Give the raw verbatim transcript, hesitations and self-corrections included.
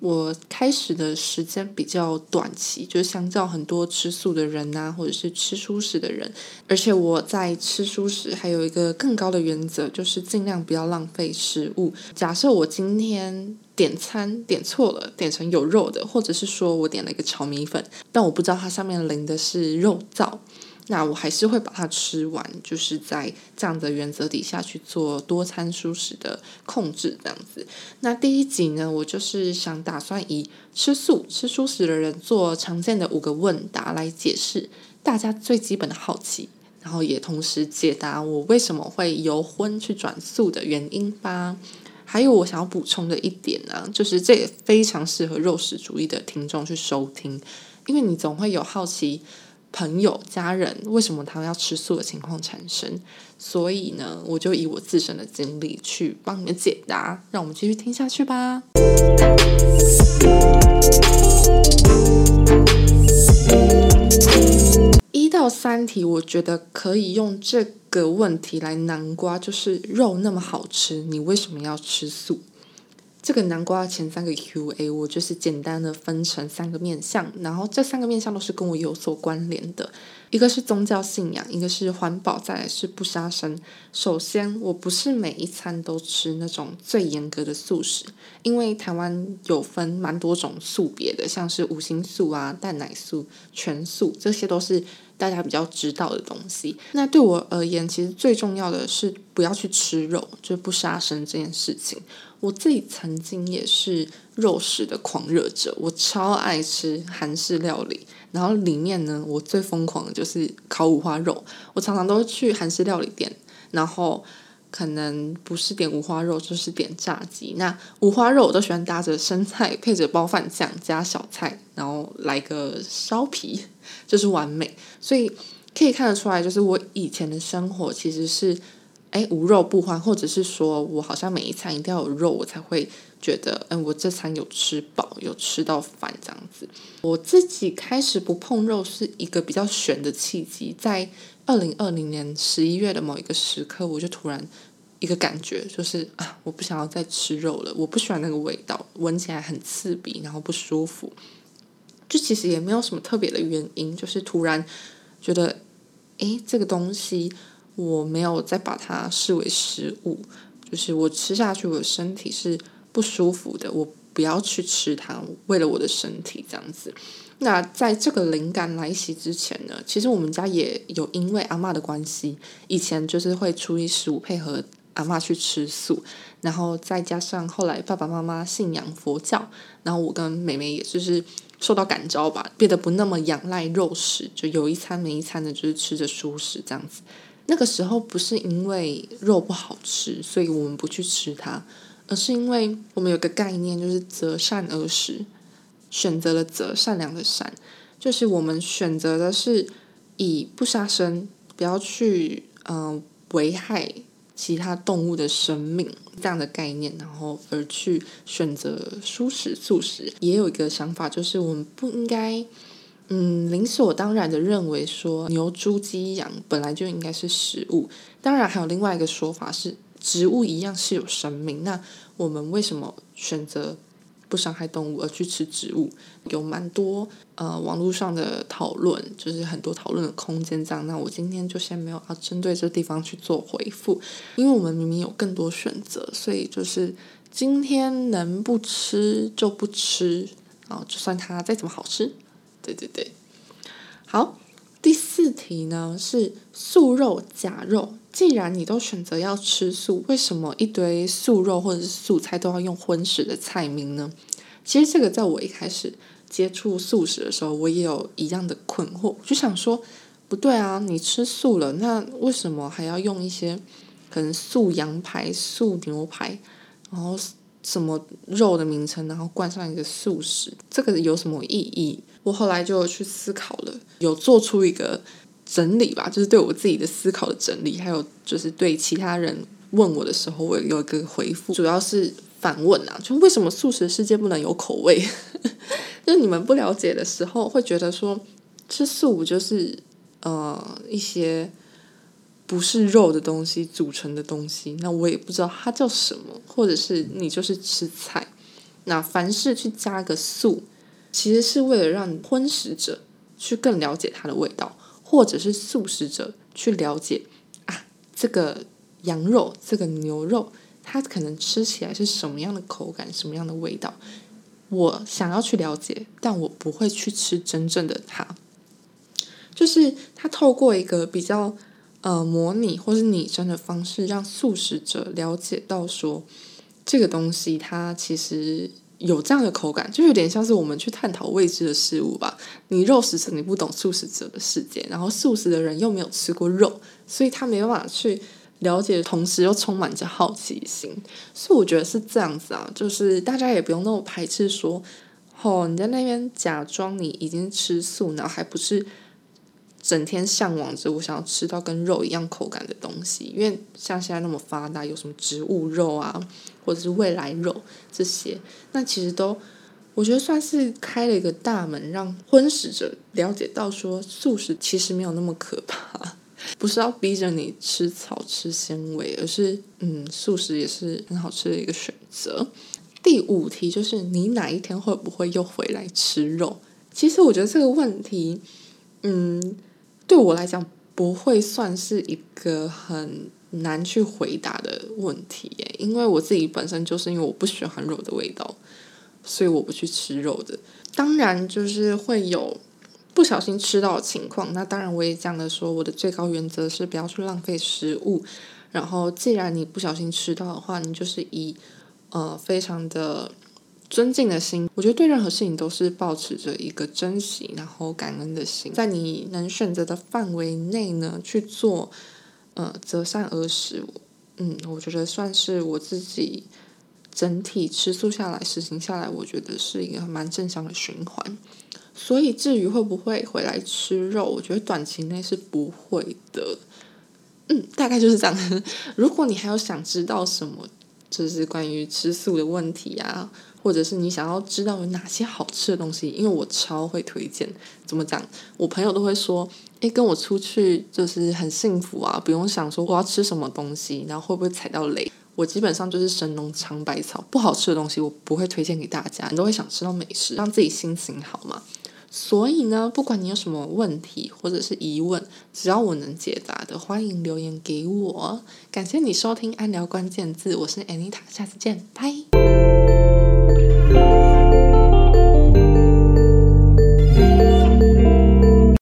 我开始的时间比较短期，就是相较很多吃素的人啊，或者是吃蔬食的人，而且我在吃蔬食还有一个更高的原则，就是尽量不要浪费食物。假设我今天点餐点错了，点成有肉的，或者是说我点了一个炒米粉，但我不知道它上面淋的是肉燥，那我还是会把它吃完，就是在这样的原则底下去做多餐蔬食的控制这样子。那第一集呢，我就是想打算以吃素吃蔬食的人做常见的五个问答来解释大家最基本的好奇，然后也同时解答我为什么会由荤去转素的原因吧。还有我想要补充的一点呢、啊，就是这也非常适合肉食主义的听众去收听，因为你总会有好奇朋友家人为什么他们要吃素的情况产生，所以呢我就以我自身的经历去帮你们解答，让我们继续听下去吧。一到三题我觉得可以用这个问题来南瓜，就是肉那么好吃你为什么要吃素。这个南瓜前三个 Q A 我就是简单的分成三个面向，然后这三个面向都是跟我有所关联的，一个是宗教信仰，一个是环保，再来是不杀生。首先我不是每一餐都吃那种最严格的素食，因为台湾有分蛮多种素别的，像是五辛素啊、蛋奶素、全素，这些都是大家比较知道的东西。那对我而言其实最重要的是不要去吃肉，就是不杀生这件事情。我自己曾经也是肉食的狂热者，我超爱吃韩式料理，然后里面呢我最疯狂的就是烤五花肉，我常常都去韩式料理店，然后可能不是点五花肉就是点炸鸡。那五花肉我都喜欢搭着生菜，配着包饭酱加小菜，然后来个烧皮，就是完美。所以可以看得出来，就是我以前的生活其实是哎，无肉不欢，或者是说我好像每一餐一定要有肉我才会觉得嗯，我这餐有吃饱有吃到饭这样子。我自己开始不碰肉是一个比较悬的契机，在二零二零年十一月的某一个时刻，我就突然一个感觉，就是啊，我不想要再吃肉了，我不喜欢那个味道，闻起来很刺鼻然后不舒服，就其实也没有什么特别的原因，就是突然觉得哎，这个东西我没有再把它视为食物，就是我吃下去我的身体是不舒服的，我不要去吃它，为了我的身体这样子。那在这个灵感来袭之前呢，其实我们家也有因为阿嬷的关系，以前就是会初一十五配合阿嬷去吃素，然后再加上后来爸爸妈妈信仰佛教，然后我跟妹妹也就是受到感召吧，变得不那么仰赖肉食，就有一餐没一餐的就是吃着蔬食这样子。那个时候不是因为肉不好吃所以我们不去吃它，而是因为我们有个概念，就是择善而食，选择了择，善良的善，就是我们选择的是以不杀生，不要去呃危害其他动物的生命这样的概念，然后而去选择蔬食素食。也有一个想法，就是我们不应该嗯，理所当然的认为说牛猪鸡羊本来就应该是食物。当然还有另外一个说法是植物一样是有生命，那我们为什么选择不伤害动物而去吃植物。有蛮多呃网络上的讨论，就是很多讨论的空间这样，那我今天就先没有要针对这地方去做回复，因为我们明明有更多选择，所以就是今天能不吃就不吃，然后就算它再怎么好吃。对对对，好，第四题呢是素肉假肉。既然你都选择要吃素，为什么一堆素肉或者是素菜都要用荤食的菜名呢？其实这个在我一开始接触素食的时候，我也有一样的困惑，我就想说不对啊，你吃素了，那为什么还要用一些可能素羊排、素牛排，然后什么肉的名称，然后冠上一个素食，这个有什么意义？我后来就去思考了，有做出一个整理吧，就是对我自己的思考的整理，还有就是对其他人问我的时候我有一个回复，主要是反问啊，就为什么素食世界不能有口味就是你们不了解的时候会觉得说吃素就是呃一些不是肉的东西组成的东西，那我也不知道它叫什么，或者是你就是吃菜，那凡事去加个素其实是为了让荤食者去更了解它的味道，或者是素食者去了解啊这个羊肉这个牛肉它可能吃起来是什么样的口感什么样的味道，我想要去了解，但我不会去吃真正的它。就是它透过一个比较呃模拟或是拟真的方式，让素食者了解到说这个东西它其实有这样的口感，就有点像是我们去探讨未知的事物吧。你肉食者你不懂素食者的世界，然后素食的人又没有吃过肉，所以他没办法去了解，同时又充满着好奇心。所以我觉得是这样子啊，就是大家也不用那么排斥说哦，你在那边假装你已经吃素，然后还不是整天向往着我想要吃到跟肉一样口感的东西，因为像现在那么发达，有什么植物肉啊或者是未来肉这些，那其实都我觉得算是开了一个大门，让荤食者了解到说素食其实没有那么可怕，不是要逼着你吃草吃纤维，而是嗯，素食也是很好吃的一个选择。第五题就是你哪一天会不会又回来吃肉？其实我觉得这个问题嗯，对我来讲不会算是一个很难去回答的问题耶，因为我自己本身就是因为我不喜欢肉的味道，所以我不去吃肉的。当然就是会有不小心吃到的情况，那当然我也讲了说我的最高原则是不要去浪费食物，然后既然你不小心吃到的话，你就是以呃非常的尊敬的心，我觉得对任何事情都是抱持着一个珍惜然后感恩的心，在你能选择的范围内呢去做呃择善而食。嗯，我觉得算是我自己整体吃素下来实行下来，我觉得是一个蛮正向的循环。所以至于会不会回来吃肉，我觉得短期内是不会的。嗯，大概就是这样如果你还有想知道什么就是关于吃素的问题啊，或者是你想要知道有哪些好吃的东西，因为我超会推荐，怎么讲，我朋友都会说诶，跟我出去就是很幸福啊，不用想说我要吃什么东西然后会不会踩到雷。我基本上就是神农尝百草，不好吃的东西我不会推荐给大家，你都会想吃到美食，让自己心情好嘛。所以呢，不管你有什么问题或者是疑问，只要我能解答的，欢迎留言给我。感谢你收听安聊关键字，我是 Anita， 下次见，拜。